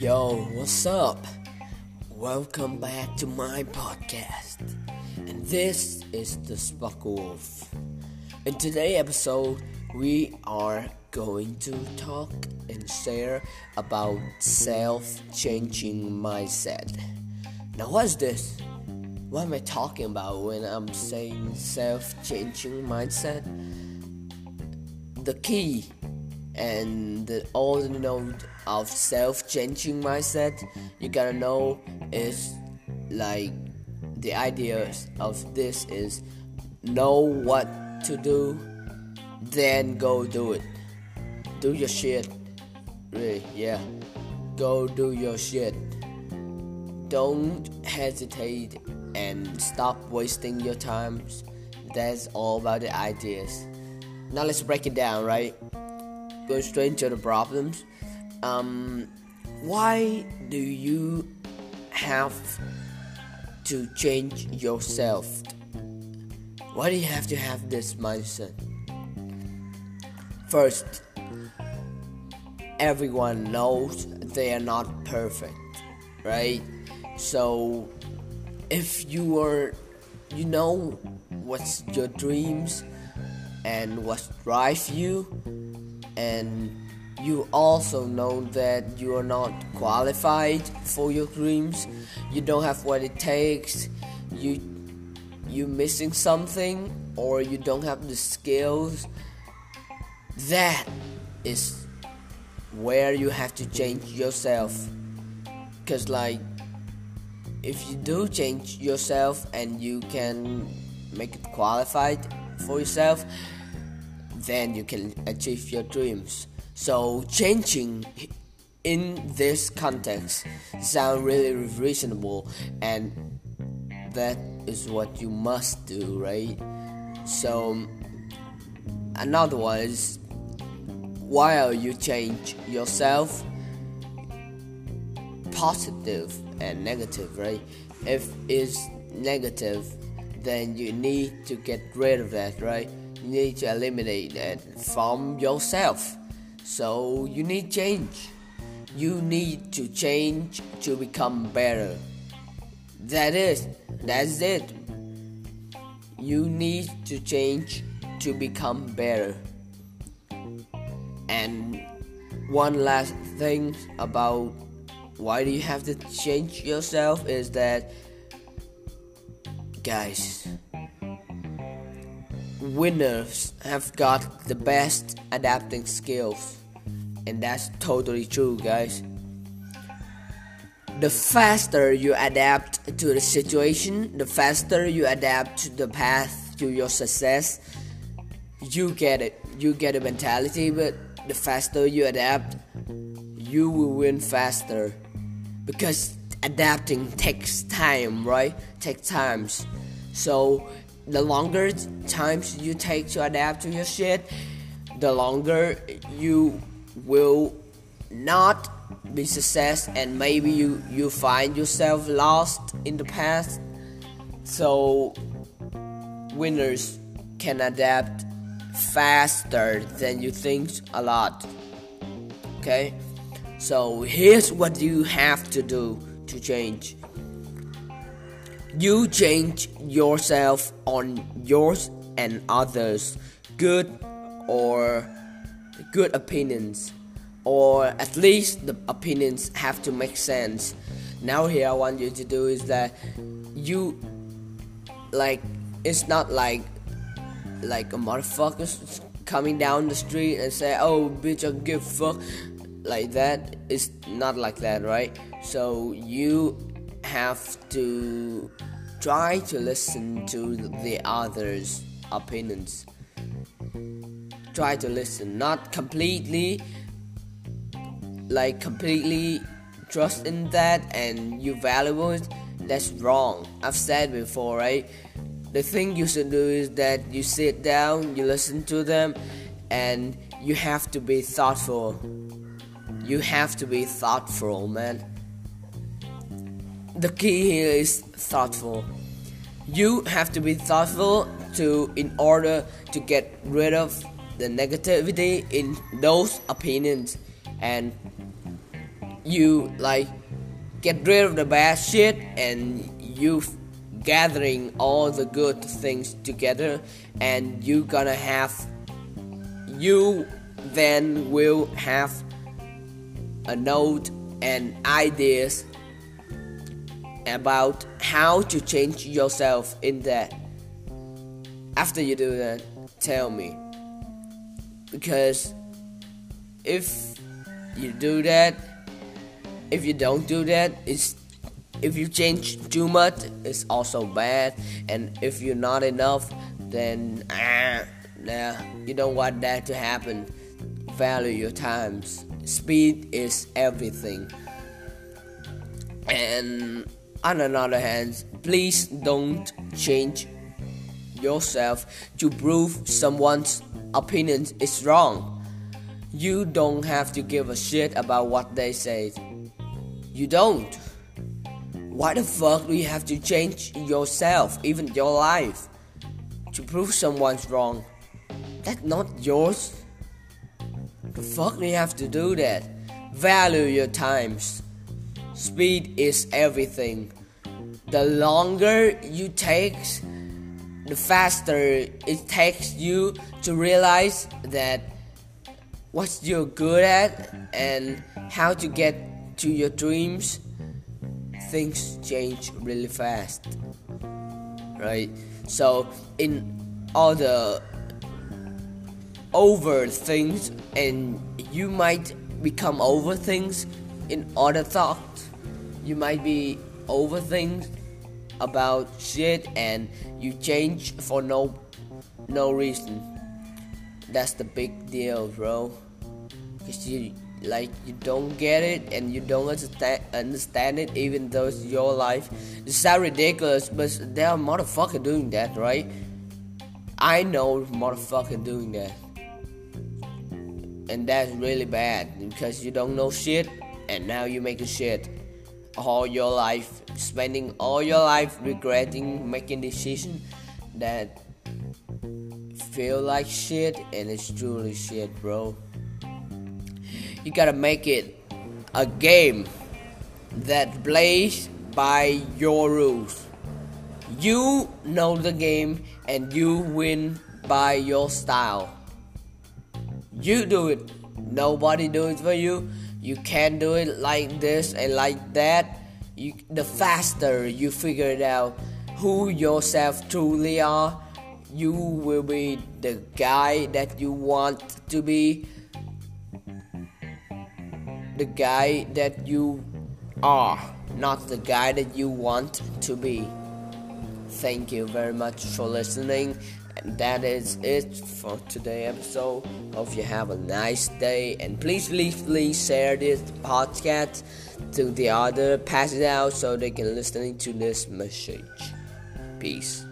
Yo, what's up? Welcome back to my podcast. And this is the Spock Wolf. In today's episode, we are going to talk and share about self-changing mindset. Now, what's this? What am I talking about when I'm saying self-changing mindset? The key and the all the note of self-changing mindset you gotta know is like the ideas of this is know what to do, then go do it. Do your shit. Really, yeah. Go do your shit. Don't hesitate and stop wasting your time. That's all about the ideas. Now let's break it down, right? Go straight into the problems. Why do you have to change yourself? Why do you have to have this mindset? First, everyone knows they are not perfect, right? So if you are, you know what's your dreams and what drives you, and you also know that you are not qualified for your dreams, you don't have what it takes, you're missing something, or you don't have the skills, that is where you have to change yourself. Because like, if you do change yourself and you can make it qualified for yourself, then you can achieve your dreams. So changing in this context sounds really reasonable, and that is what you must do, right? So another one is, while you change yourself, positive and negative, right? If it's negative, then you need to get rid of that, right? You need to eliminate that from yourself. So you need change. You need to change to become better. That's it. You need to change to become better. And one last thing about why do you have to change yourself is that, guys, winners have got the best adapting skills, and that's totally true, guys. The faster you adapt to the situation, the faster you adapt to the path to your success. You get it, you get the mentality, but the faster you adapt, you will win faster, because adapting takes time, right? Takes times. So the longer times you take to adapt to your shit, the longer you will not be success, and maybe you find yourself lost in the past. So winners can adapt faster than you think a lot. Okay? So here's what you have to do to change. You change yourself on yours and others' good opinions, or at least the opinions have to make sense. Now here I want you to do is that you, like, it's not like a motherfucker coming down the street and say, "Oh bitch, I give fuck," like that. It's not like that, right? So you have to try to listen to the others' opinions. Try to listen, not completely trust in that and you value it. That's wrong. I've said before, right? The thing you should do is that you sit down, you listen to them, and you have to be thoughtful. You have to be thoughtful, man. The key here is thoughtful. You have to be thoughtful in order to get rid of the negativity in those opinions, and you like get rid of the bad shit, and you gathering all the good things together, and you gonna have, you then will have a note and ideas about how to change yourself in that. After you do that, tell me, because if you do that, if you don't do that, it's, if you change too much, it's also bad, and if you're not enough, then you don't want that to happen. Value your times. Speed is everything. And on another hand, please don't change yourself to prove someone's opinion is wrong. You don't have to give a shit about what they say. You don't. Why the fuck do you have to change yourself, even your life, to prove someone's wrong? That's not yours. The fuck do you have to do that? Value your times. Speed is everything. The longer you take, the faster it takes you to realize that what you're good at and how to get to your dreams. Things change really fast, right? So in all the over things, and you might become over things in other thoughts. You might be over things about shit, and you change for no reason. That's the big deal, bro. 'Cause you don't get it, and you don't understand it, even though it's your life. It sounds ridiculous, but there are motherfuckers doing that, right? I know motherfuckers doing that, and that's really bad, because you don't know shit, and now you make a shit all your life, spending all your life regretting making decisions that feel like shit, and it's truly shit, bro. You gotta make it a game that plays by your rules. You know the game, and you win by your style. You do it. Nobody do it for you. You can't do it like this and like that. The faster you figure it out who yourself truly are, you will be the guy that you want to be. The guy that you are, not the guy that you want to be. Thank you very much for listening, and that is it for today's episode. Hope you have a nice day, and please share this podcast to the other, pass it out so they can listen to this message. Peace.